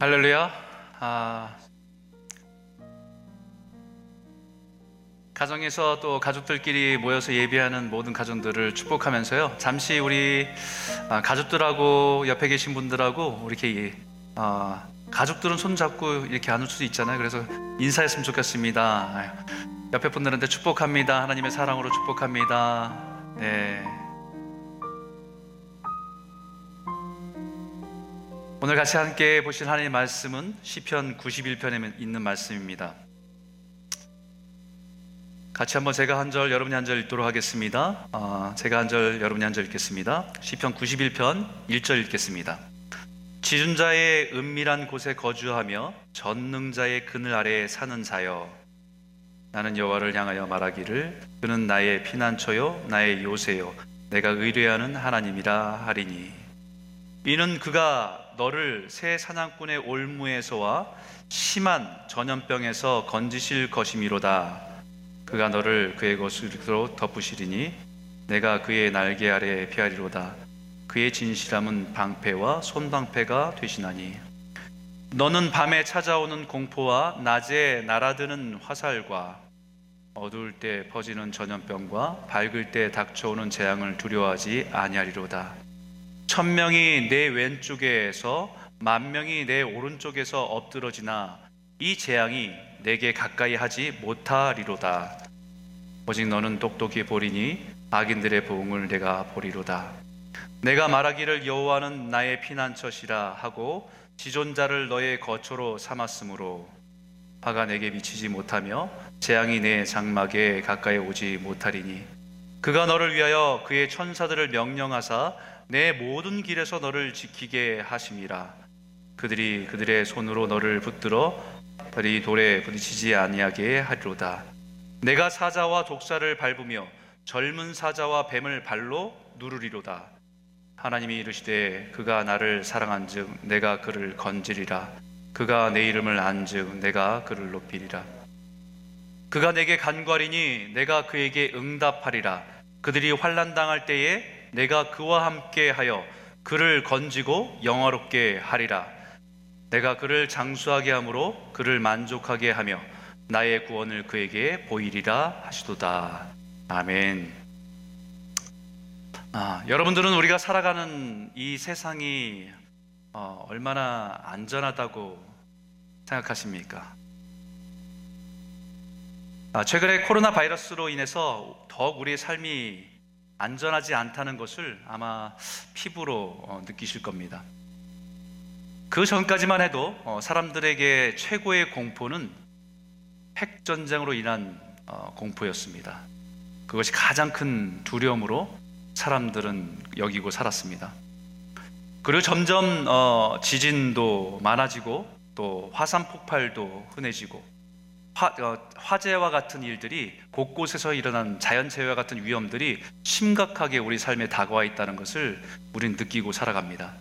할렐루야. 가정에서 또 가족들끼리 모여서 예배하는 모든 가정들을 축복하면서요, 잠시 우리 가족들하고 옆에 계신 분들하고 이렇게 가족들은 손잡고 이렇게 안을 수도 있잖아요. 그래서 인사했으면 좋겠습니다. 옆에 분들한테 축복합니다. 하나님의 사랑으로 축복합니다. 네, 오늘 같이 함께 보실 하나님의 말씀은 시편 91편에 있는 말씀입니다. 같이 한번 제가 한 절, 여러분이 한 절 읽도록 하겠습니다. 제가 한 절, 여러분이 한 절 읽겠습니다. 시편 91편 1절 읽겠습니다. 지준 자의 은밀한 곳에 거주하며 전능자의 그늘 아래에 사는 자여, 나는 여호와를 향하여 말하기를 그는 나의 피난처요 나의 요새요 내가 의뢰하는 하나님이라 하리니, 이는 그가 너를 새 사냥꾼의 올무에서와 심한 전염병에서 건지실 것이미로다. 그가 너를 그의 것으로 덮으시리니 내가 그의 날개 아래에 피하리로다. 그의 진실함은 방패와 손방패가 되시나니, 너는 밤에 찾아오는 공포와 낮에 날아드는 화살과 어두울 때 퍼지는 전염병과 밝을 때 닥쳐오는 재앙을 두려워하지 아니하리로다. 1000명이 내 왼쪽에서 10,000명이 내 오른쪽에서 엎드러지나 이 재앙이 내게 가까이 하지 못하리로다. 오직 너는 똑똑히 보리니 악인들의 보응을 내가 보리로다. 내가 말하기를 여호와는 나의 피난처시라 하고 지존자를 너의 거처로 삼았으므로, 화가 내게 미치지 못하며 재앙이 내 장막에 가까이 오지 못하리니, 그가 너를 위하여 그의 천사들을 명령하사 내 모든 길에서 너를 지키게 하심이라. 그들이 그들의 손으로 너를 붙들어 발이 돌에 부딪히지 아니하게 하리로다. 내가 사자와 독사를 밟으며 젊은 사자와 뱀을 발로 누르리로다. 하나님이 이르시되 그가 나를 사랑한즉 내가 그를 건지리라. 그가 내 이름을 안즉 내가 그를 높이리라. 그가 내게 간구하리니 내가 그에게 응답하리라. 그들이 환난당할 때에 내가 그와 함께 하여 그를 건지고 영화롭게 하리라. 내가 그를 장수하게 함으로 그를 만족하게 하며 나의 구원을 그에게 보이리라 하시도다. 아멘. 여러분들은 우리가 살아가는 이 세상이 얼마나 안전하다고 생각하십니까? 최근에 코로나 바이러스로 인해서 더욱 우리의 삶이 안전하지 않다는 것을 아마 피부로 느끼실 겁니다. 그 전까지만 해도 사람들에게 최고의 공포는 핵전쟁으로 인한 공포였습니다. 그것이 가장 큰 두려움으로 사람들은 여기고 살았습니다. 그리고 점점 지진도 많아지고 또 화산 폭발도 흔해지고 화재와 같은 일들이 곳곳에서 일어난 자연재해와 같은 위험들이 심각하게 우리 삶에 다가와 있다는 것을 우린 느끼고 살아갑니다.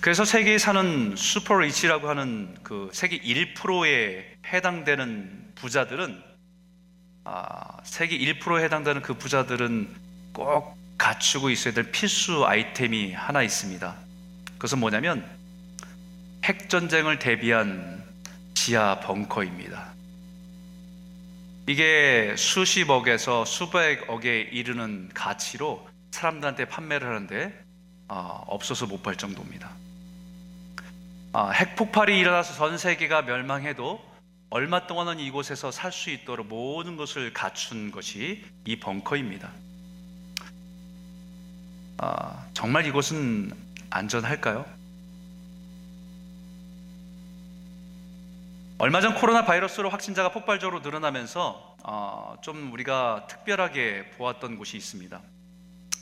그래서 세계에 사는 슈퍼리치라고 하는 그 세계 1%에 해당되는 부자들은 세계 1%에 해당되는 그 부자들은 꼭 갖추고 있어야 될 필수 아이템이 하나 있습니다. 그것은 뭐냐면 핵전쟁을 대비한 지하 벙커입니다. 이게 수십억에서 수백억에 이르는 가치로 사람들한테 판매를 하는데 없어서 못 팔 정도입니다. 핵폭발이 일어나서 전 세계가 멸망해도 얼마 동안은 이곳에서 살 수 있도록 모든 것을 갖춘 것이 이 벙커입니다. 정말 이곳은 안전할까요? 얼마 전 코로나 바이러스로 확진자가 폭발적으로 늘어나면서 좀 우리가 특별하게 보았던 곳이 있습니다.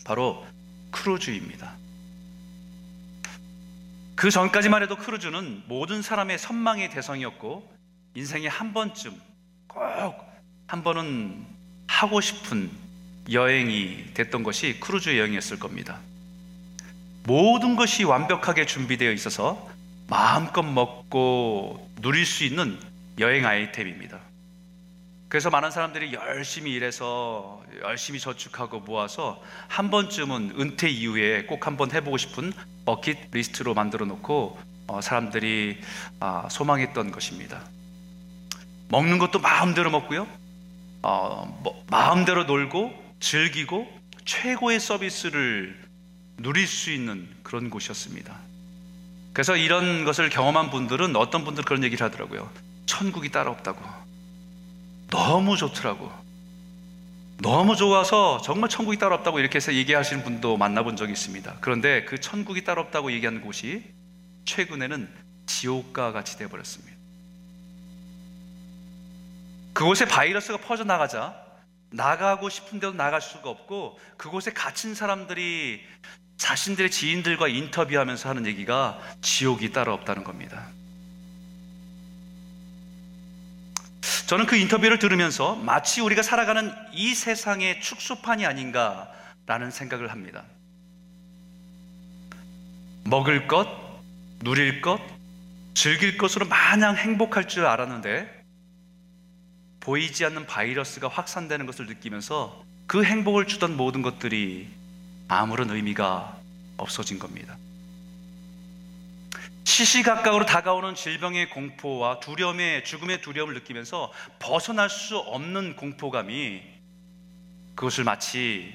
바로 크루즈입니다. 그 전까지만 해도 크루즈는 모든 사람의 선망의 대상이었고 인생에 한 번쯤 꼭 한 번은 하고 싶은 여행이 됐던 것이 크루즈 여행이었을 겁니다. 모든 것이 완벽하게 준비되어 있어서 마음껏 먹고 누릴 수 있는 여행 아이템입니다. 그래서 많은 사람들이 열심히 일해서 열심히 저축하고 모아서 한 번쯤은 은퇴 이후에 꼭 한번 해보고 싶은 버킷리스트로 만들어 놓고 사람들이 소망했던 것입니다. 먹는 것도 마음대로 먹고요, 마음대로 놀고 즐기고 최고의 서비스를 누릴 수 있는 그런 곳이었습니다. 그래서 이런 것을 경험한 분들은, 어떤 분들은 그런 얘기를 하더라고요. 천국이 따로 없다고, 너무 좋더라고, 너무 좋아서 정말 천국이 따로 없다고 이렇게 해서 얘기하시는 분도 만나본 적이 있습니다. 그런데 그 천국이 따로 없다고 얘기하는 곳이 최근에는 지옥과 같이 되어버렸습니다. 그곳에 바이러스가 퍼져나가자 나가고 싶은 데도 나갈 수가 없고, 그곳에 갇힌 사람들이 자신들의 지인들과 인터뷰하면서 하는 얘기가 지옥이 따로 없다는 겁니다. 저는 그 인터뷰를 들으면서 마치 우리가 살아가는 이 세상의 축소판이 아닌가라는 생각을 합니다. 먹을 것, 누릴 것, 즐길 것으로 마냥 행복할 줄 알았는데 보이지 않는 바이러스가 확산되는 것을 느끼면서 그 행복을 주던 모든 것들이 아무런 의미가 없어진 겁니다. 시시각각으로 다가오는 질병의 공포와 두려움에, 죽음의 두려움을 느끼면서 벗어날 수 없는 공포감이 그것을 마치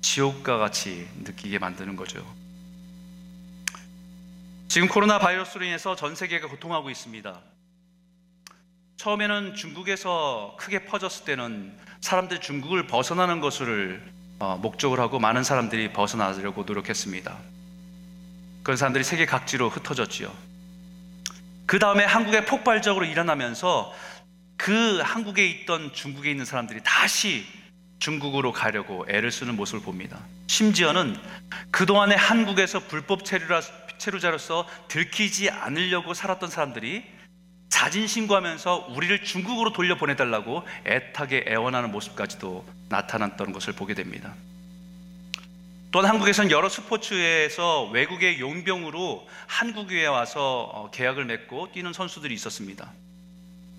지옥과 같이 느끼게 만드는 거죠. 지금 코로나 바이러스로 인해서 전 세계가 고통하고 있습니다. 처음에는 중국에서 크게 퍼졌을 때는 사람들이 중국을 벗어나는 것을 목적으로 하고 많은 사람들이 벗어나려고 노력했습니다. 그런 사람들이 세계 각지로 흩어졌지요. 그 다음에 한국에 폭발적으로 일어나면서 그 한국에 있던 중국에 있는 사람들이 다시 중국으로 가려고 애를 쓰는 모습을 봅니다. 심지어는 그동안에 한국에서 불법 체류자로서 들키지 않으려고 살았던 사람들이 자진신고하면서 우리를 중국으로 돌려보내달라고 애타게 애원하는 모습까지도 나타났던 것을 보게 됩니다. 또한 한국에서는 여러 스포츠에서 외국의 용병으로 한국에 와서 계약을 맺고 뛰는 선수들이 있었습니다.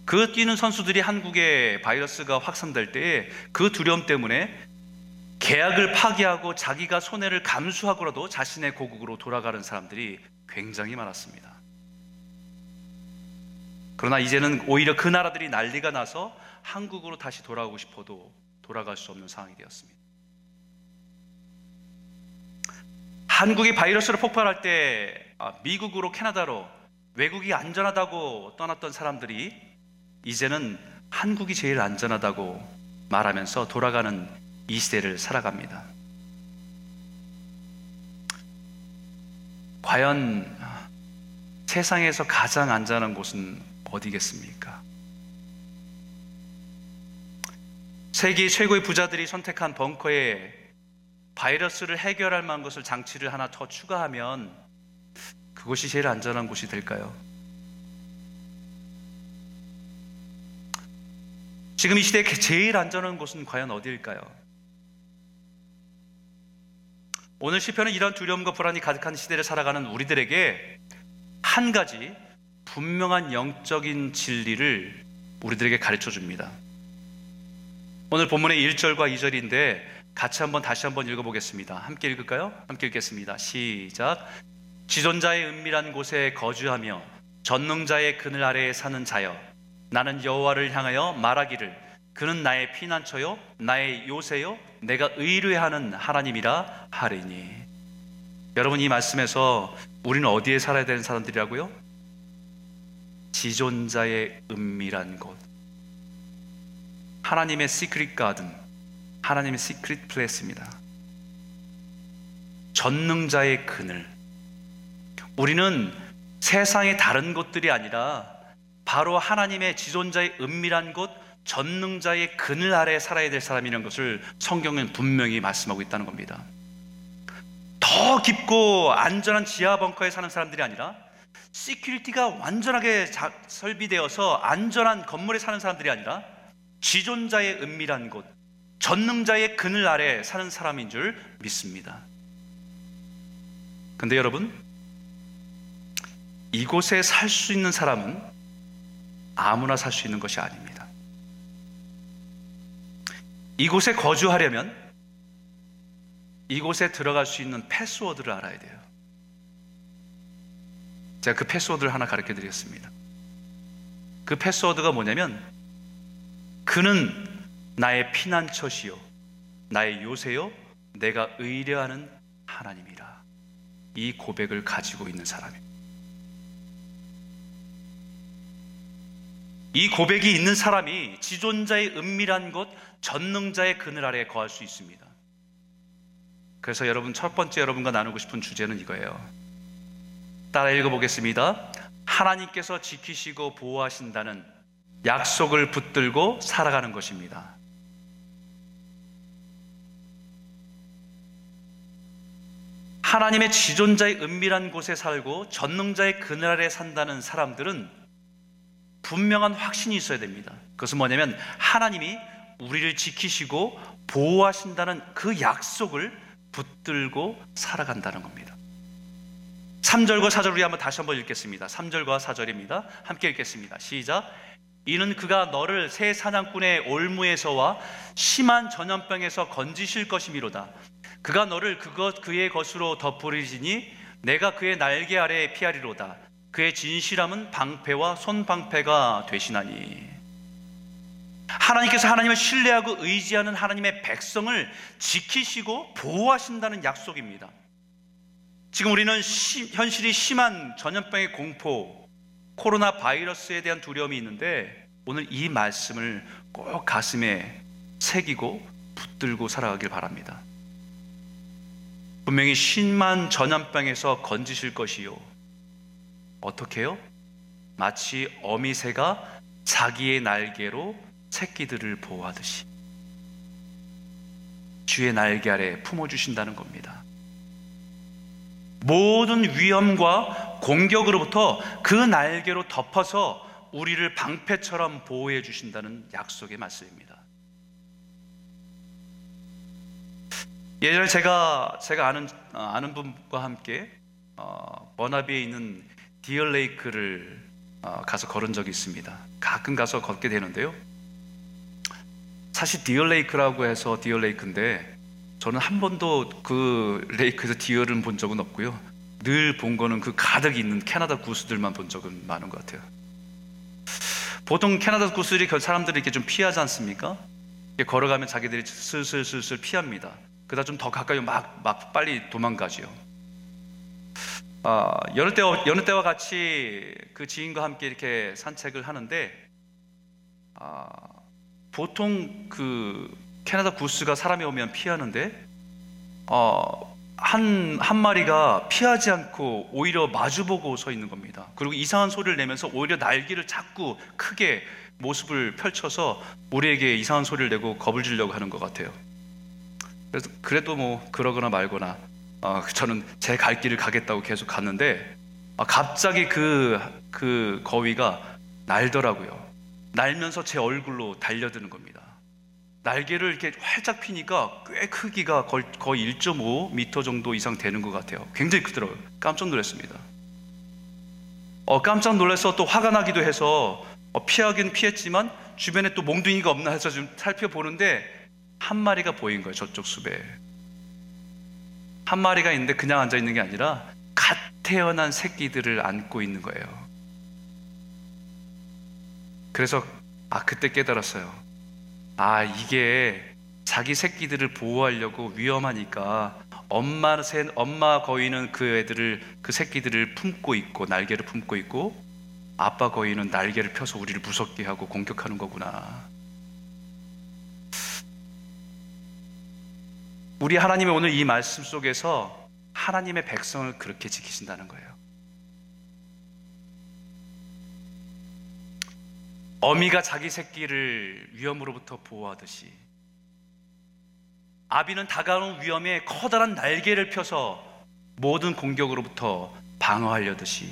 그 뛰는 선수들이 한국에 바이러스가 확산될 때에 그 두려움 때문에 계약을 파기하고 자기가 손해를 감수하고라도 자신의 고국으로 돌아가는 사람들이 굉장히 많았습니다. 그러나 이제는 오히려 그 나라들이 난리가 나서 한국으로 다시 돌아오고 싶어도 돌아갈 수 없는 상황이 되었습니다. 한국이 바이러스로 폭발할 때 미국으로, 캐나다로 외국이 안전하다고 떠났던 사람들이 이제는 한국이 제일 안전하다고 말하면서 돌아가는 이 시대를 살아갑니다. 과연 세상에서 가장 안전한 곳은 어디겠습니까? 세계 최고의 부자들이 선택한 벙커에 바이러스를 해결할 만한 것을, 장치를 하나 더 추가하면 그것이 제일 안전한 곳이 될까요? 지금 이 시대에 제일 안전한 곳은 과연 어디일까요? 오늘 시편은 이런 두려움과 불안이 가득한 시대를 살아가는 우리들에게 한 가지 분명한 영적인 진리를 우리들에게 가르쳐 줍니다. 오늘 본문의 1절과 2절인데 같이 한번, 다시 한번 읽어보겠습니다. 함께 읽을까요? 함께 읽겠습니다. 시작. 지존자의 은밀한 곳에 거주하며 전능자의 그늘 아래에 사는 자여, 나는 여호와를 향하여 말하기를 그는 나의 피난처요 나의 요새요 내가 의뢰하는 하나님이라 하리니. 여러분, 이 말씀에서 우리는 어디에 살아야 되는 사람들이라고요? 지존자의 은밀한 곳, 하나님의 시크릿 가든, 하나님의 시크릿 플레이스입니다. 전능자의 그늘. 우리는 세상의 다른 곳들이 아니라 바로 하나님의 지존자의 은밀한 곳, 전능자의 그늘 아래에 살아야 될 사람이라는 것을 성경은 분명히 말씀하고 있다는 겁니다. 더 깊고 안전한 지하 벙커에 사는 사람들이 아니라 시큐리티가 완전하게 설비되어서 안전한 건물에 사는 사람들이 아니라 지존자의 은밀한 곳, 전능자의 그늘 아래 사는 사람인 줄 믿습니다. 근데 여러분, 이곳에 살 수 있는 사람은 아무나 살 수 있는 것이 아닙니다. 이곳에 거주하려면 이곳에 들어갈 수 있는 패스워드를 알아야 돼요. 제가 그 패스워드를 하나 가르쳐 드렸습니다. 그 패스워드가 뭐냐면, 그는 나의 피난처시요 나의 요새요 내가 의뢰하는 하나님이라. 이 고백을 가지고 있는 사람입니다. 이 고백이 있는 사람이 지존자의 은밀한 곳, 전능자의 그늘 아래에 거할 수 있습니다. 그래서 여러분, 첫 번째 여러분과 나누고 싶은 주제는 이거예요. 따라 읽어보겠습니다. 하나님께서 지키시고 보호하신다는 약속을 붙들고 살아가는 것입니다. 하나님의 지존자의 은밀한 곳에 살고 전능자의 그늘 아래 산다는 사람들은 분명한 확신이 있어야 됩니다. 그것은 뭐냐면, 하나님이 우리를 지키시고 보호하신다는 그 약속을 붙들고 살아간다는 겁니다. 3절과 4절 우리 한번 다시 한번 읽겠습니다. 3절과 4절입니다. 함께 읽겠습니다. 시작. 이는 그가 너를 새 사냥꾼의 올무에서와 심한 전염병에서 건지실 것이미로다. 그가 너를 그의 것으로 덮으리니 내가 그의 날개 아래에 피하리로다. 그의 진실함은 방패와 손방패가 되시나니. 하나님께서 하나님을 신뢰하고 의지하는 하나님의 백성을 지키시고 보호하신다는 약속입니다. 지금 우리는 현실이 심한 전염병의 공포, 코로나 바이러스에 대한 두려움이 있는데, 오늘 이 말씀을 꼭 가슴에 새기고 붙들고 살아가길 바랍니다. 분명히 심한 전염병에서 건지실 것이요. 어떻게요? 마치 어미새가 자기의 날개로 새끼들을 보호하듯이 주의 날개 아래 품어주신다는 겁니다. 모든 위험과 공격으로부터 그 날개로 덮어서 우리를 방패처럼 보호해 주신다는 약속의 말씀입니다. 예전에 제가 아는 분과 함께 버나비에 있는 디얼레이크를 가서 걸은 적이 있습니다. 가끔 가서 걷게 되는데요, 사실 디얼레이크라고 해서 디얼레이크인데 저는 한 번도 그 레이크에서 디얼은 본 적은 없고요, 늘 본 거는 그 가득 있는 캐나다 구스들만 본 적은 많은 것 같아요. 보통 캐나다 구스들이 사람들이 이렇게 좀 피하지 않습니까? 이렇게 걸어가면 자기들이 슬슬 피합니다. 그러다 좀 더 가까이 막 빨리 도망가지요. 여느 때와 같이 그 지인과 함께 이렇게 산책을 하는데, 보통 그 캐나다 구스가 사람이 오면 피하는데, 한 마리가 피하지 않고 오히려 마주보고 서 있는 겁니다. 그리고 이상한 소리를 내면서 오히려 날개를 자꾸 크게 모습을 펼쳐서 우리에게 이상한 소리를 내고 겁을 주려고 하는 것 같아요. 그래서 그래도 뭐 그러거나 말거나 저는 제 갈 길을 가겠다고 계속 갔는데, 갑자기 그 거위가 날더라고요. 날면서 제 얼굴로 달려드는 겁니다. 날개를 이렇게 활짝 피니까 꽤 크기가 거의 1.5m 정도 이상 되는 것 같아요. 굉장히 크더라고요. 깜짝 놀랐습니다. 깜짝 놀라서 또 화가 나기도 해서 피하긴 피했지만 주변에 또 몽둥이가 없나 해서 좀 살펴보는데, 한 마리가 보인 거예요. 저쪽 숲에 한 마리가 있는데 그냥 앉아 있는 게 아니라 갓 태어난 새끼들을 안고 있는 거예요. 그래서 그때 깨달았어요. 이게 자기 새끼들을 보호하려고 위험하니까 엄마 거위는 그 새끼들을 품고 있고 날개를 품고 있고, 아빠 거위는 날개를 펴서 우리를 무섭게 하고 공격하는 거구나. 우리 하나님의 오늘 이 말씀 속에서 하나님의 백성을 그렇게 지키신다는 거예요. 어미가 자기 새끼를 위험으로부터 보호하듯이 아비는 다가오는 위험에 커다란 날개를 펴서 모든 공격으로부터 방어하려듯이,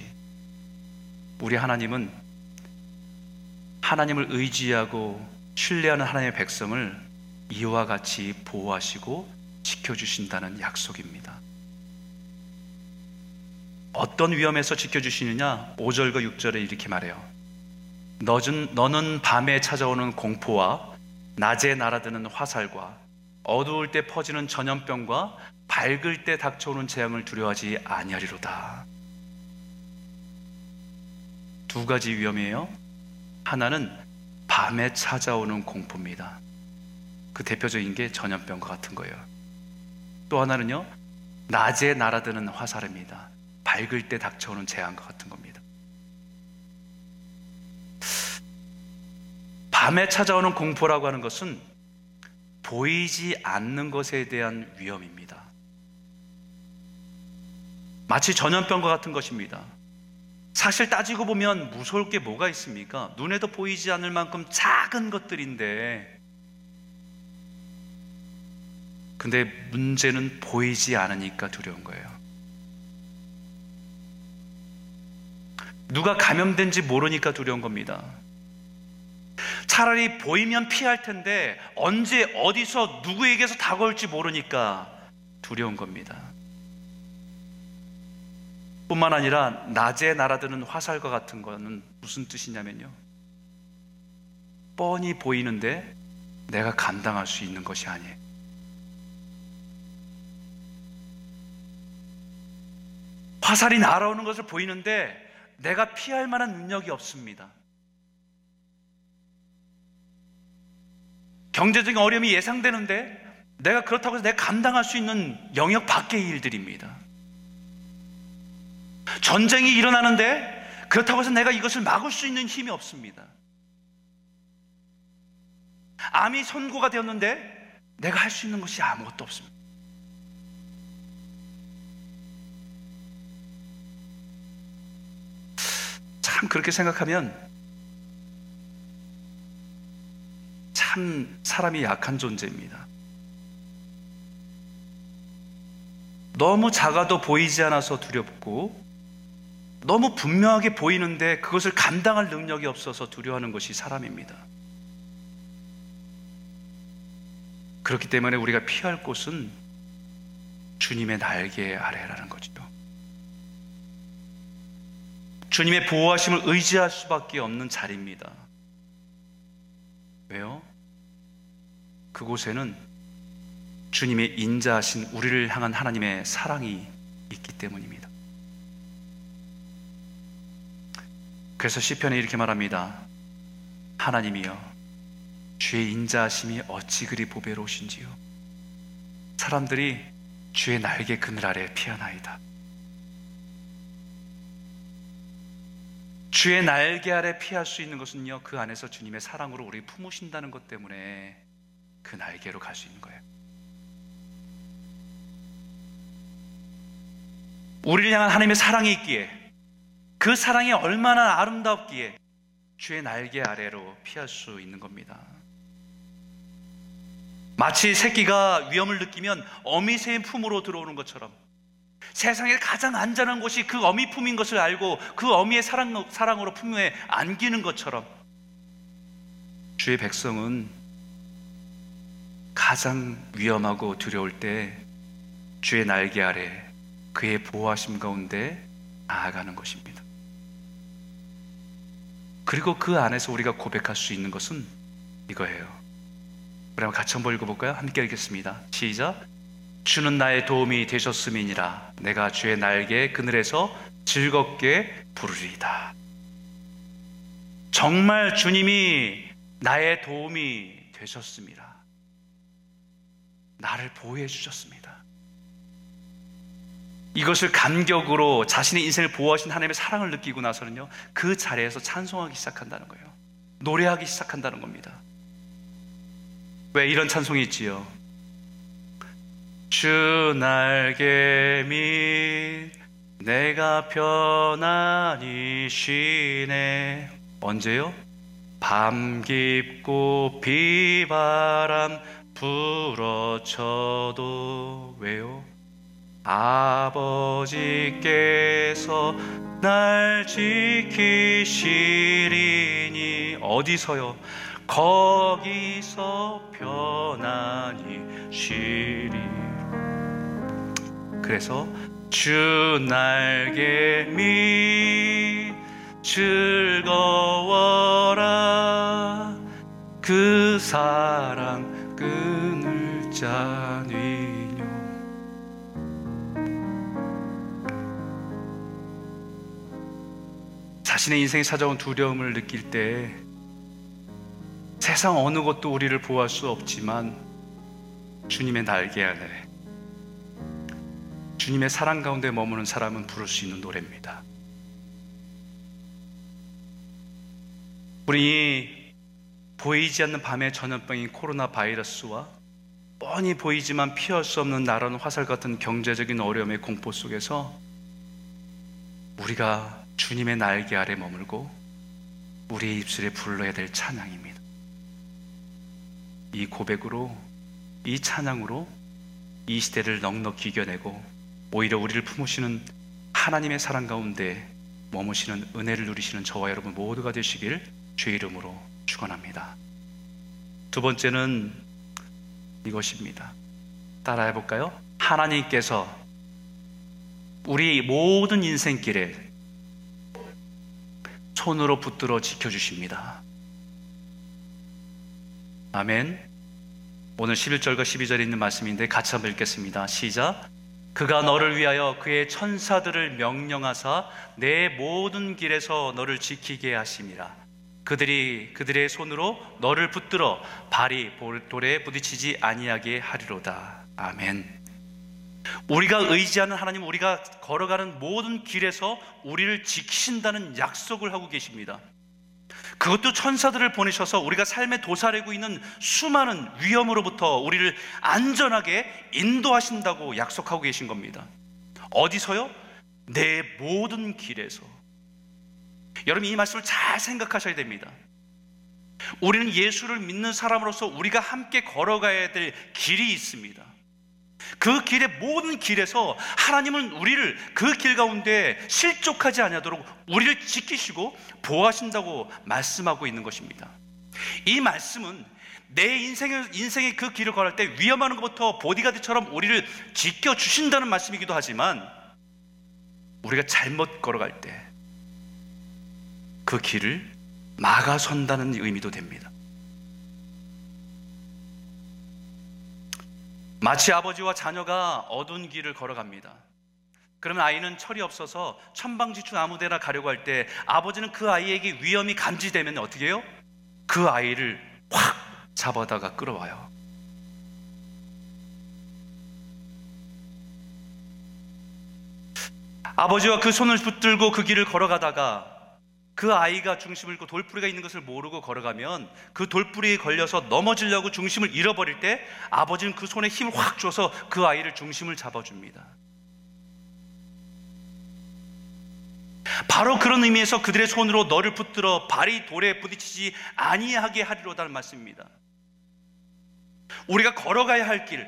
우리 하나님은 하나님을 의지하고 신뢰하는 하나님의 백성을 이와 같이 보호하시고 지켜주신다는 약속입니다. 어떤 위험에서 지켜주시느냐? 5절과 6절에 이렇게 말해요. 너는 밤에 찾아오는 공포와 낮에 날아드는 화살과 어두울 때 퍼지는 전염병과 밝을 때 닥쳐오는 재앙을 두려워하지 아니하리로다. 두 가지 위험이에요. 하나는 밤에 찾아오는 공포입니다. 그 대표적인 게 전염병과 같은 거예요. 또 하나는요, 낮에 날아드는 화살입니다. 밝을 때 닥쳐오는 재앙과 같은 겁니다. 밤에 찾아오는 공포라고 하는 것은 보이지 않는 것에 대한 위험입니다. 마치 전염병과 같은 것입니다. 사실 따지고 보면 무서울 게 뭐가 있습니까? 눈에도 보이지 않을 만큼 작은 것들인데, 근데 문제는 보이지 않으니까 두려운 거예요. 누가 감염된지 모르니까 두려운 겁니다. 차라리 보이면 피할 텐데 언제 어디서 누구에게서 다가올지 모르니까 두려운 겁니다. 뿐만 아니라 낮에 날아드는 화살과 같은 거는 무슨 뜻이냐면요, 뻔히 보이는데 내가 감당할 수 있는 것이 아니에요. 화살이 날아오는 것을 보이는데 내가 피할 만한 능력이 없습니다. 경제적인 어려움이 예상되는데 내가 그렇다고 해서 내가 감당할 수 있는 영역 밖의 일들입니다. 전쟁이 일어나는데 그렇다고 해서 내가 이것을 막을 수 있는 힘이 없습니다. 암이 선고가 되었는데 내가 할 수 있는 것이 아무것도 없습니다. 참 그렇게 생각하면 참 사람이 약한 존재입니다. 너무 작아도 보이지 않아서 두렵고, 너무 분명하게 보이는데 그것을 감당할 능력이 없어서 두려워하는 것이 사람입니다. 그렇기 때문에 우리가 피할 곳은 주님의 날개 아래라는 거죠. 주님의 보호하심을 의지할 수밖에 없는 자리입니다. 왜요? 그곳에는 주님의 인자하신 우리를 향한 하나님의 사랑이 있기 때문입니다. 그래서 시편에 이렇게 말합니다. 하나님이여, 주의 인자하심이 어찌 그리 보배로우신지요. 사람들이 주의 날개 그늘 아래 피하나이다. 주의 날개 아래 피할 수 있는 것은요, 그 안에서 주님의 사랑으로 우리 품으신다는 것 때문에 그 날개로 갈 수 있는 거예요. 우리를 향한 하나님의 사랑이 있기에, 그 사랑이 얼마나 아름답기에 주의 날개 아래로 피할 수 있는 겁니다. 마치 새끼가 위험을 느끼면 어미 새의 품으로 들어오는 것처럼, 세상에 가장 안전한 곳이 그 어미 품인 것을 알고 그 어미의 사랑으로 품에 안기는 것처럼, 주의 백성은 가장 위험하고 두려울 때 주의 날개 아래 그의 보호하심 가운데 나아가는 것입니다. 그리고 그 안에서 우리가 고백할 수 있는 것은 이거예요. 우리 한번 같이 한번 읽어볼까요? 함께 읽겠습니다. 시작. 주는 나의 도움이 되셨음이니라. 내가 주의 날개 그늘에서 즐겁게 부르리다. 정말 주님이 나의 도움이 되셨습니다. 나를 보호해 주셨습니다. 이것을 감격으로 자신의 인생을 보호하신 하나님의 사랑을 느끼고 나서는요, 그 자리에서 찬송하기 시작한다는 거예요. 노래하기 시작한다는 겁니다. 왜 이런 찬송이 있지요? 주 날개 밑 내가 편안히 쉬네. 언제요? 밤 깊고 비바람 불어쳐도. 왜요? 아버지께서 날 지키시리니. 어디서요? 거기서 편안히 쉬리. 그래서 주 날개 밑 즐거워라. 그 사랑 그늘 자니요. 자신의 인생에 찾아온 두려움을 느낄 때 세상 어느 것도 우리를 보호할 수 없지만 주님의 날개 안에 주님의 사랑 가운데 머무는 사람은 부를 수 있는 노래입니다. 우리 보이지 않는 밤의 전염병인 코로나 바이러스와 뻔히 보이지만 피할 수 없는 날아오는 화살 같은 경제적인 어려움의 공포 속에서 우리가 주님의 날개 아래 머물고 우리의 입술에 불러야 될 찬양입니다. 이 고백으로, 이 찬양으로 이 시대를 넉넉히 이겨내고 오히려 우리를 품으시는 하나님의 사랑 가운데 머무시는 은혜를 누리시는 저와 여러분 모두가 되시길 주의 이름으로 축원합니다. 두 번째는 이것입니다. 따라해 볼까요? 하나님께서 우리 모든 인생길에 손으로 붙들어 지켜주십니다. 아멘. 오늘 11절과 12절에 있는 말씀인데 같이 한번 읽겠습니다. 시작. 그가 너를 위하여 그의 천사들을 명령하사 내 모든 길에서 너를 지키게 하심이라. 그들이 그들의 손으로 너를 붙들어 발이 돌에 부딪히지 아니하게 하리로다. 아멘. 우리가 의지하는 하나님, 우리가 걸어가는 모든 길에서 우리를 지키신다는 약속을 하고 계십니다. 그것도 천사들을 보내셔서 우리가 삶에 도사리고 있는 수많은 위험으로부터 우리를 안전하게 인도하신다고 약속하고 계신 겁니다. 어디서요? 내 모든 길에서. 여러분, 이 말씀을 잘 생각하셔야 됩니다. 우리는 예수를 믿는 사람으로서 우리가 함께 걸어가야 될 길이 있습니다. 그 길의 모든 길에서 하나님은 우리를 그 길 가운데 실족하지 않도록 우리를 지키시고 보호하신다고 말씀하고 있는 것입니다. 이 말씀은 내 인생의 그 길을 걸을 때 위험한 것부터 보디가드처럼 우리를 지켜주신다는 말씀이기도 하지만 우리가 잘못 걸어갈 때 그 길을 막아선다는 의미도 됩니다. 마치 아버지와 자녀가 어두운 길을 걸어갑니다. 그러면 아이는 철이 없어서 천방지축 아무데나 가려고 할 때 아버지는 그 아이에게 위험이 감지되면 어떻게 해요? 그 아이를 확 잡아다가 끌어와요. 아버지와 그 손을 붙들고 그 길을 걸어가다가 그 아이가 중심을 잃고 돌부리가 있는 것을 모르고 걸어가면 그 돌부리에 걸려서 넘어지려고 중심을 잃어버릴 때 아버지는 그 손에 힘을 확 줘서 그 아이를 중심을 잡아줍니다. 바로 그런 의미에서 그들의 손으로 너를 붙들어 발이 돌에 부딪히지 아니하게 하리로다는 말씀입니다. 우리가 걸어가야 할 길,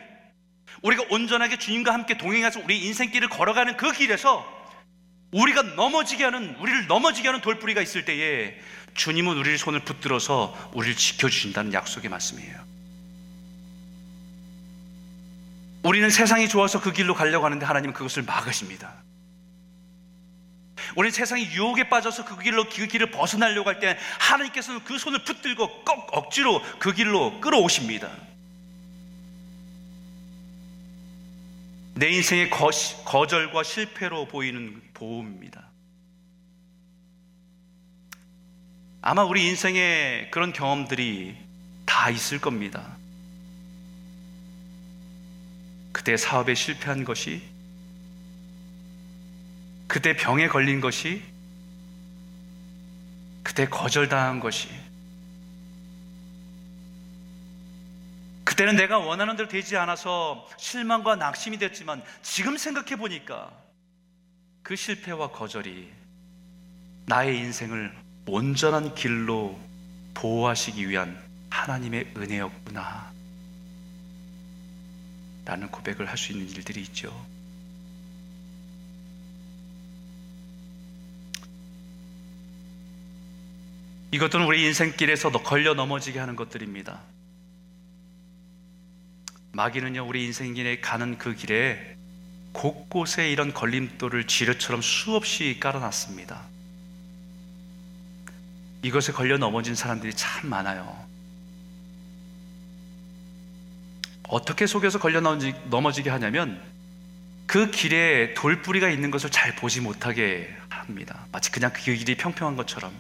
우리가 온전하게 주님과 함께 동행해서 우리 인생길을 걸어가는 그 길에서 우리가 우리를 넘어지게 하는 돌부리가 있을 때에 주님은 우리의 손을 붙들어서 우리를 지켜주신다는 약속의 말씀이에요. 우리는 세상이 좋아서 그 길로 가려고 하는데 하나님은 그것을 막으십니다. 우리는 세상의 유혹에 빠져서 그 길을 벗어나려고 할 때 하나님께서는 그 손을 붙들고 꼭 억지로 그 길로 끌어오십니다. 내 인생의 거절과 실패로 보이는 보호입니다. 아마 우리 인생에 그런 경험들이 다 있을 겁니다. 그때 사업에 실패한 것이, 그때 병에 걸린 것이, 그때 거절당한 것이, 그때는 내가 원하는 대로 되지 않아서 실망과 낙심이 됐지만 지금 생각해 보니까 그 실패와 거절이 나의 인생을 온전한 길로 보호하시기 위한 하나님의 은혜였구나 라는 고백을 할 수 있는 일들이 있죠. 이것들은 우리 인생길에서 걸려 넘어지게 하는 것들입니다. 마귀는요, 우리 인생길에 가는 그 길에 곳곳에 이런 걸림돌을 지뢰처럼 수없이 깔아놨습니다. 이것에 걸려 넘어진 사람들이 참 많아요. 어떻게 속여서 걸려 넘어지게 하냐면 그 길에 돌부리가 있는 것을 잘 보지 못하게 합니다. 마치 그냥 그 길이 평평한 것처럼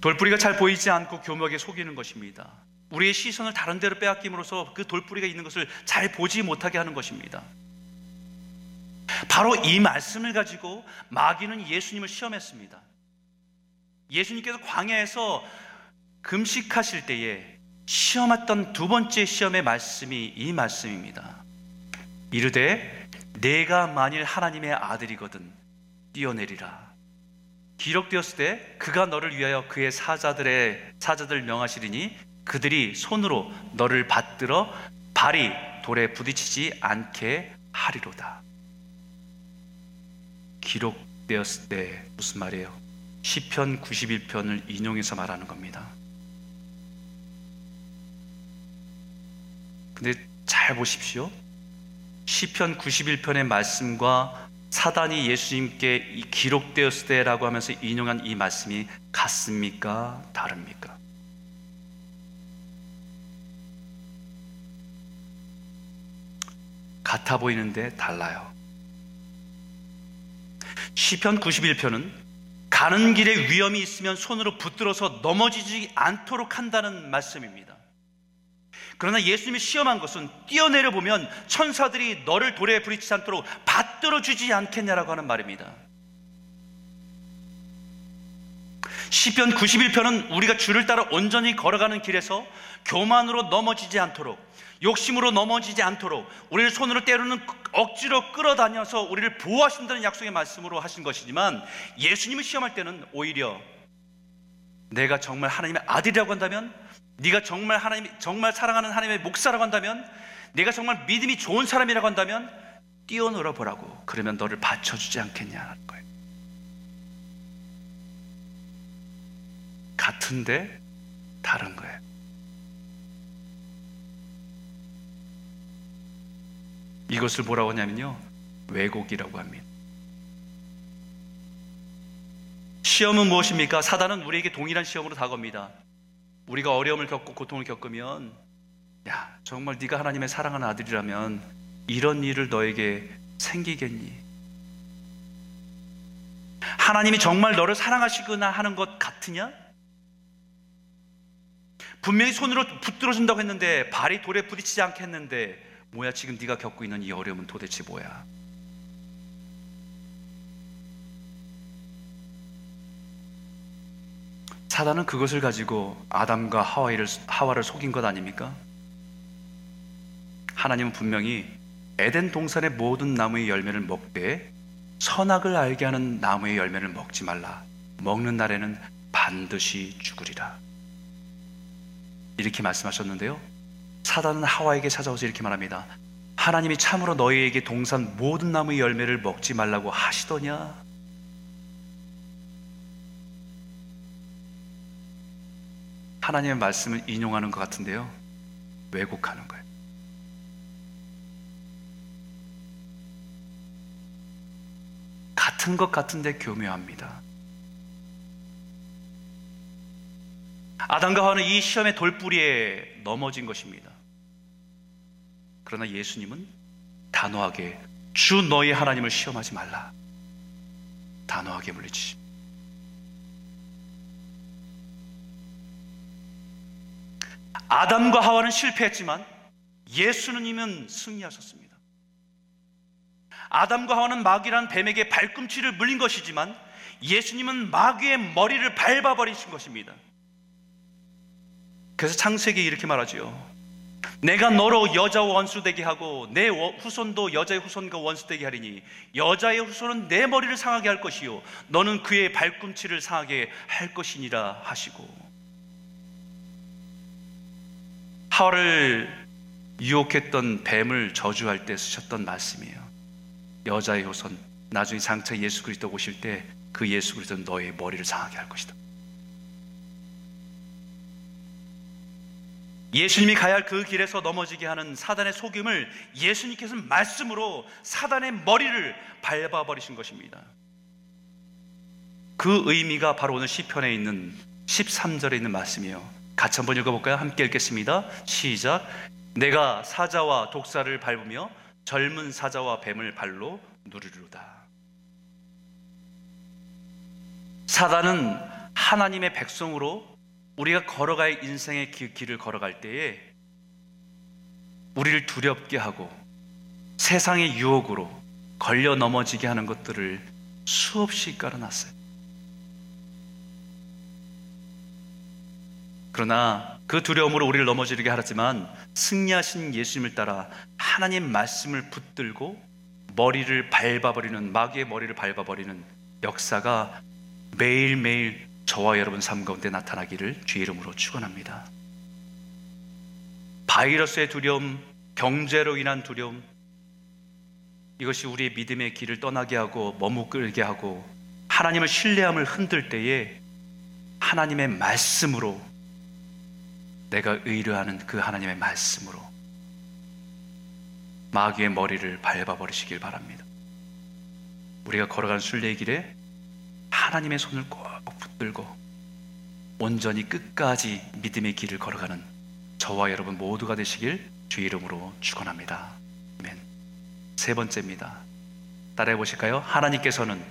돌뿌리가 잘 보이지 않고 교묘하게 속이는 것입니다. 우리의 시선을 다른 데로 빼앗김으로써 그 돌뿌리가 있는 것을 잘 보지 못하게 하는 것입니다. 바로 이 말씀을 가지고 마귀는 예수님을 시험했습니다. 예수님께서 광야에서 금식하실 때에 시험했던 두 번째 시험의 말씀이 이 말씀입니다. 이르되 내가 만일 하나님의 아들이거든 뛰어내리라. 기록되었을 때 그가 너를 위하여 그의 사자들을 명하시리니 그들이 손으로 너를 받들어 발이 돌에 부딪히지 않게 하리로다. 기록되었을 때 무슨 말이에요? 시편 91편을 인용해서 말하는 겁니다. 근데 잘 보십시오. 시편 91편의 말씀과 사단이 예수님께 기록되었을 때라고 하면서 인용한 이 말씀이 같습니까? 다릅니까? 같아 보이는데 달라요. 시편 91편은 가는 길에 위험이 있으면 손으로 붙들어서 넘어지지 않도록 한다는 말씀입니다. 그러나 예수님이 시험한 것은 뛰어내려 보면 천사들이 너를 돌에 부딪히지 않도록 받들어 주지 않겠냐라고 하는 말입니다. 시편 91편은 우리가 주를 따라 온전히 걸어가는 길에서 교만으로 넘어지지 않도록, 욕심으로 넘어지지 않도록 우리를 손으로 때로는 억지로 끌어다녀서 우리를 보호하신다는 약속의 말씀으로 하신 것이지만, 예수님을 시험할 때는 오히려 내가 정말 하나님의 아들이라고 한다면, 네가 정말 사랑하는 하나님의 목사라고 한다면, 네가 정말 믿음이 좋은 사람이라고 한다면 뛰어놀아 보라고, 그러면 너를 받쳐주지 않겠냐는 거예요. 같은데 다른 거예요. 이것을 뭐라고 하냐면요, 왜곡이라고 합니다. 시험은 무엇입니까? 사단은 우리에게 동일한 시험으로 다가옵니다. 우리가 어려움을 겪고 고통을 겪으면, 야, 정말 네가 하나님의 사랑하는 아들이라면 이런 일을 너에게 생기겠니? 하나님이 정말 너를 사랑하시구나 하는 것 같으냐? 분명히 손으로 붙들어준다고 했는데, 발이 돌에 부딪히지 않게 했는데, 뭐야 지금 네가 겪고 있는 이 어려움은 도대체 뭐야? 사단은 그것을 가지고 아담과 하와를 속인 것 아닙니까? 하나님은 분명히 에덴 동산의 모든 나무의 열매를 먹되 선악을 알게 하는 나무의 열매를 먹지 말라. 먹는 날에는 반드시 죽으리라. 이렇게 말씀하셨는데요, 사단은 하와에게 찾아와서 이렇게 말합니다. 하나님이 참으로 너희에게 동산 모든 나무의 열매를 먹지 말라고 하시더냐? 하나님의 말씀을 인용하는 것 같은데요, 왜곡하는 거예요. 같은 것 같은데 교묘합니다. 아담과 하와는 이 시험의 돌뿌리에 넘어진 것입니다. 그러나 예수님은 단호하게 주 너희 하나님을 시험하지 말라, 단호하게 물리치십니다. 아담과 하와는 실패했지만 예수님은 승리하셨습니다. 아담과 하와는 마귀란 뱀에게 발꿈치를 물린 것이지만 예수님은 마귀의 머리를 밟아버리신 것입니다. 그래서 창세기에 이렇게 말하지요. 내가 너로 여자와 원수되게 하고 내 후손도 여자의 후손과 원수되게 하리니 여자의 후손은 내 머리를 상하게 할 것이요 너는 그의 발꿈치를 상하게 할 것이니라 하시고, 하와를 유혹했던 뱀을 저주할 때 쓰셨던 말씀이에요. 여자의 후손, 나중에 장차 예수 그리스도 오실 때 그 예수 그리스도는 너의 머리를 상하게 할 것이다. 예수님이 가야 할 그 길에서 넘어지게 하는 사단의 속임을 예수님께서는 말씀으로 사단의 머리를 밟아버리신 것입니다. 그 의미가 바로 오늘 시편에 있는 13절에 있는 말씀이에요. 같이 한번 읽어볼까요? 함께 읽겠습니다. 시작. 내가 사자와 독사를 밟으며 젊은 사자와 뱀을 발로 누르리로다. 사단은 하나님의 백성으로 우리가 걸어갈 인생의 길을 걸어갈 때에 우리를 두렵게 하고 세상의 유혹으로 걸려 넘어지게 하는 것들을 수없이 깔아놨어요. 그러나 그 두려움으로 우리를 넘어지게 하셨지만 승리하신 예수님을 따라 하나님 말씀을 붙들고 머리를 밟아버리는, 마귀의 머리를 밟아버리는 역사가 매일매일 저와 여러분 삶 가운데 나타나기를 주의 이름으로 축원합니다. 바이러스의 두려움, 경제로 인한 두려움, 이것이 우리의 믿음의 길을 떠나게 하고 머뭇거리게 하고 하나님을 신뢰함을 흔들 때에 하나님의 말씀으로, 내가 의뢰하는 그 하나님의 말씀으로 마귀의 머리를 밟아버리시길 바랍니다. 우리가 걸어가는 순례의 길에 하나님의 손을 꼭 붙들고 온전히 끝까지 믿음의 길을 걸어가는 저와 여러분 모두가 되시길 주의 이름으로 축원합니다. 아멘. 세 번째입니다. 따라해 보실까요? 하나님께서는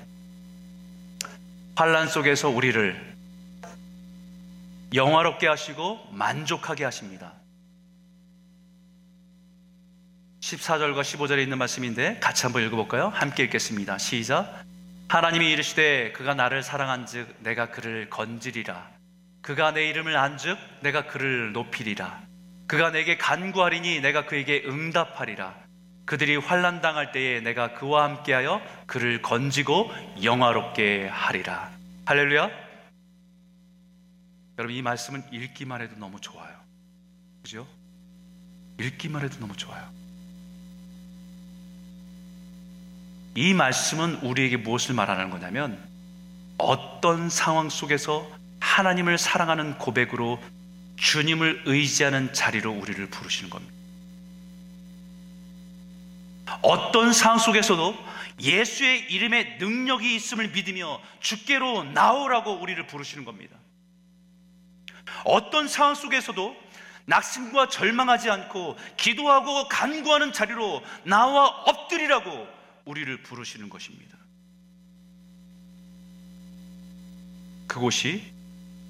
환난 속에서 우리를 영화롭게 하시고 만족하게 하십니다. 14절과 15절에 있는 말씀인데 같이 한번 읽어볼까요? 함께 읽겠습니다. 시작. 하나님이 이르시되 그가 나를 사랑한 즉 내가 그를 건지리라. 그가 내 이름을 안 즉 내가 그를 높이리라. 그가 내게 간구하리니 내가 그에게 응답하리라. 그들이 환난당할 때에 내가 그와 함께하여 그를 건지고 영화롭게 하리라. 할렐루야. 여러분, 이 말씀은 읽기만 해도 너무 좋아요. 그죠? 읽기만 해도 너무 좋아요. 이 말씀은 우리에게 무엇을 말하는 거냐면, 어떤 상황 속에서 하나님을 사랑하는 고백으로 주님을 의지하는 자리로 우리를 부르시는 겁니다. 어떤 상황 속에서도 예수의 이름에 능력이 있음을 믿으며 주께로 나오라고 우리를 부르시는 겁니다. 어떤 상황 속에서도 낙심과 절망하지 않고 기도하고 간구하는 자리로 나와 엎드리라고 우리를 부르시는 것입니다. 그곳이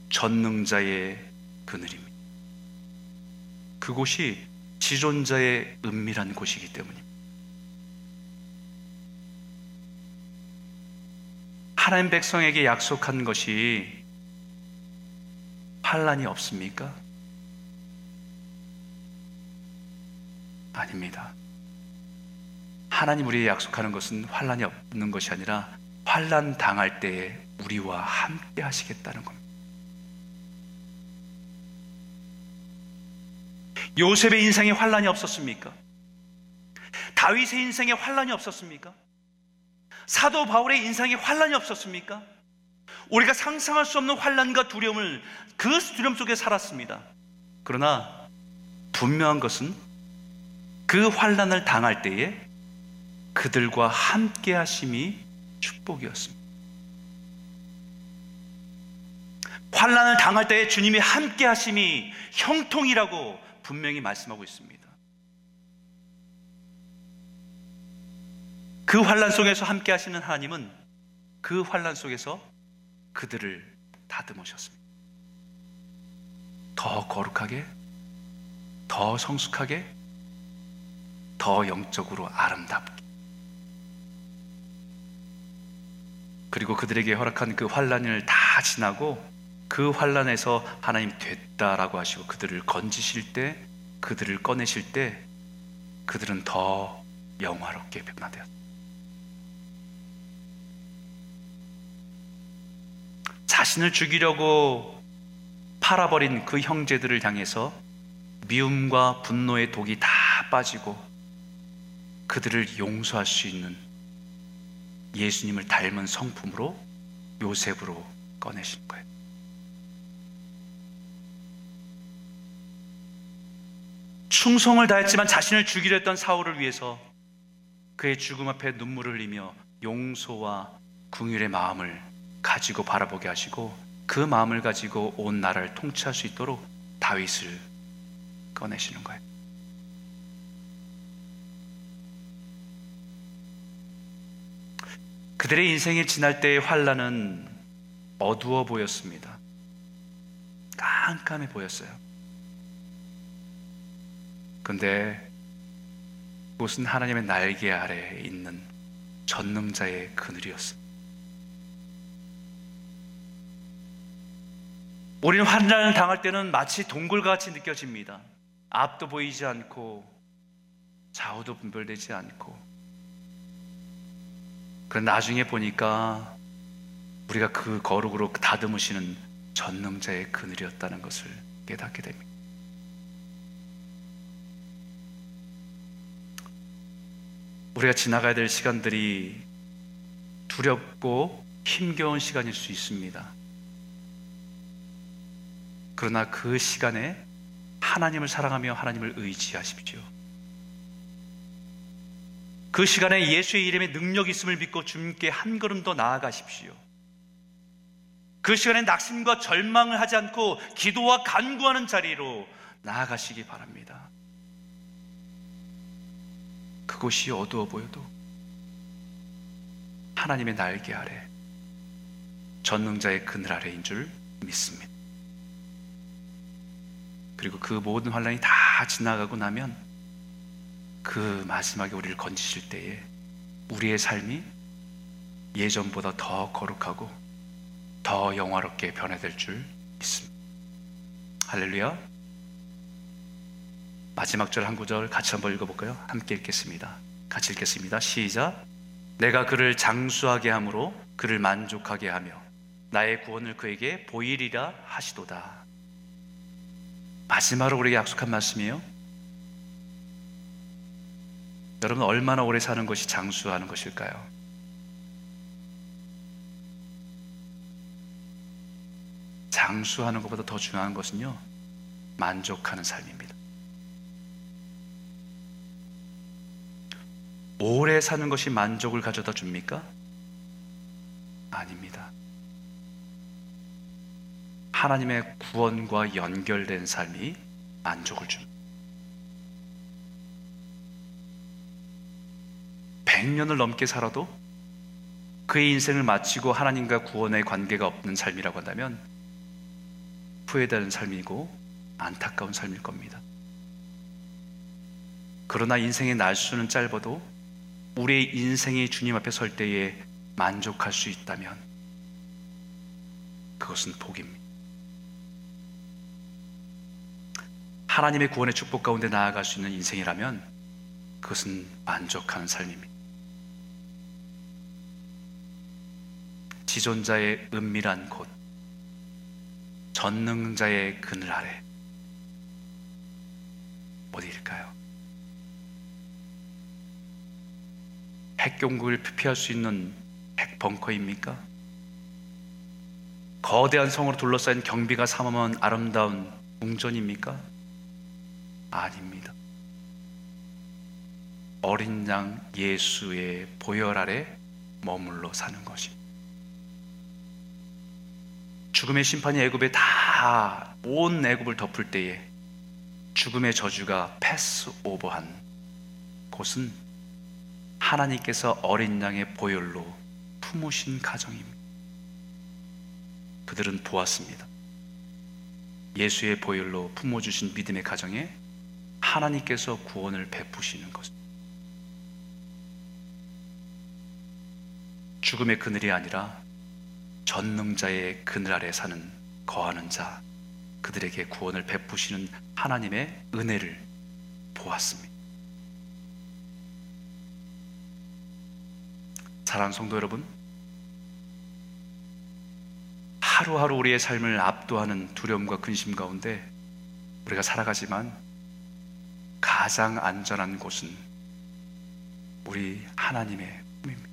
전능자의 그늘입니다. 그곳이 지존자의 은밀한 곳이기 때문입니다. 하나님 백성에게 약속한 것이 환난이 없습니까? 아닙니다. 하나님 우리에게 약속하는 것은 환난이 없는 것이 아니라 환난 당할 때에 우리와 함께 하시겠다는 겁니다. 요셉의 인생에 환난이 없었습니까? 다윗의 인생에 환난이 없었습니까? 사도 바울의 인생에 환난이 없었습니까? 우리가 상상할 수 없는 환난과 두려움을, 그 두려움 속에 살았습니다. 그러나 분명한 것은 그 환난을 당할 때에 그들과 함께 하심이 축복이었습니다. 환난을 당할 때에 주님이 함께 하심이 형통이라고 분명히 말씀하고 있습니다. 그 환난 속에서 함께 하시는 하나님은 그 환난 속에서 그들을 다듬으셨습니다. 더 거룩하게, 더 성숙하게, 더 영적으로 아름답게. 그리고 그들에게 허락한 그 환난을 다 지나고 그 환난에서 하나님 됐다라고 하시고 그들을 건지실 때, 그들을 꺼내실 때 그들은 더 영화롭게 변화되었습니다. 자신을 죽이려고 팔아버린 그 형제들을 향해서 미움과 분노의 독이 다 빠지고 그들을 용서할 수 있는 예수님을 닮은 성품으로, 요셉으로 꺼내신 거예요. 충성을 다했지만 자신을 죽이려 했던 사울을 위해서 그의 죽음 앞에 눈물을 흘리며 용서와 긍휼의 마음을 가지고 바라보게 하시고 그 마음을 가지고 온 나라를 통치할 수 있도록 다윗을 꺼내시는 거예요. 그들의 인생이 지날 때의 환난은 어두워 보였습니다. 깜깜해 보였어요. 근데 그곳은 하나님의 날개 아래에 있는 전능자의 그늘이었습니다. 우리는 환난을 당할 때는 마치 동굴같이 느껴집니다. 앞도 보이지 않고 좌우도 분별되지 않고. 그런데 나중에 보니까 우리가 그 거룩으로 다듬으시는 전능자의 그늘이었다는 것을 깨닫게 됩니다. 우리가 지나가야 될 시간들이 두렵고 힘겨운 시간일 수 있습니다. 그러나 그 시간에 하나님을 사랑하며 하나님을 의지하십시오. 그 시간에 예수의 이름의 능력이 있음을 믿고 주님께 한 걸음 더 나아가십시오. 그 시간에 낙심과 절망을 하지 않고 기도와 간구하는 자리로 나아가시기 바랍니다. 그곳이 어두워 보여도 하나님의 날개 아래, 전능자의 그늘 아래인 줄 믿습니다. 그리고 그 모든 환난이 다 지나가고 나면 그 마지막에 우리를 건지실 때에 우리의 삶이 예전보다 더 거룩하고 더 영화롭게 변화될 줄 믿습니다. 할렐루야. 마지막 절 한 구절 같이 한번 읽어볼까요? 함께 읽겠습니다. 같이 읽겠습니다. 시작. 내가 그를 장수하게 함으로 그를 만족하게 하며 나의 구원을 그에게 보이리라 하시도다. 마지막으로 우리에게 약속한 말씀이에요. 여러분, 얼마나 오래 사는 것이 장수하는 것일까요? 장수하는 것보다 더 중요한 것은요, 만족하는 삶입니다. 오래 사는 것이 만족을 가져다 줍니까? 아닙니다. 하나님의 구원과 연결된 삶이 만족을 줍니다. 100년을 넘게 살아도 그의 인생을 마치고 하나님과 구원의 관계가 없는 삶이라고 한다면 후회되는 삶이고 안타까운 삶일 겁니다. 그러나 인생의 날수는 짧아도 우리의 인생이 주님 앞에 설 때에 만족할 수 있다면 그것은 복입니다. 하나님의 구원의 축복 가운데 나아갈 수 있는 인생이라면 그것은 만족하는 삶입니다. 지존자의 은밀한 곳, 전능자의 그늘 아래, 어디일까요? 핵경국을 피할 수 있는 핵벙커입니까? 거대한 성으로 둘러싸인 경비가 삼엄한 아름다운 궁전입니까? 아닙니다. 어린 양 예수의 보혈 아래 머물러 사는 것입니다. 죽음의 심판이 애굽에 다 온 애굽을 덮을 때에 죽음의 저주가 패스오버한 곳은 하나님께서 어린 양의 보혈로 품으신 가정입니다. 그들은 보았습니다. 예수의 보혈로 품어주신 믿음의 가정에 하나님께서 구원을 베푸시는 것. 죽음의 그늘이 아니라 전능자의 그늘 아래 사는 거하는 자, 그들에게 구원을 베푸시는 하나님의 은혜를 보았습니다. 사랑하는 성도 여러분, 하루하루 우리의 삶을 압도하는 두려움과 근심 가운데 우리가 살아가지만 가장 안전한 곳은 우리 하나님의 품입니다.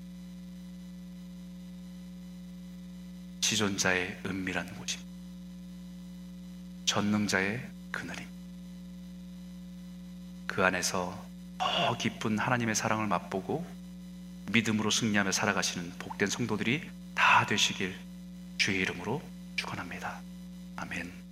지존자의 은밀한 곳입니다. 전능자의 그늘입니다. 그 안에서 더 깊은 하나님의 사랑을 맛보고 믿음으로 승리하며 살아가시는 복된 성도들이 다 되시길 주의 이름으로 축원합니다. 아멘.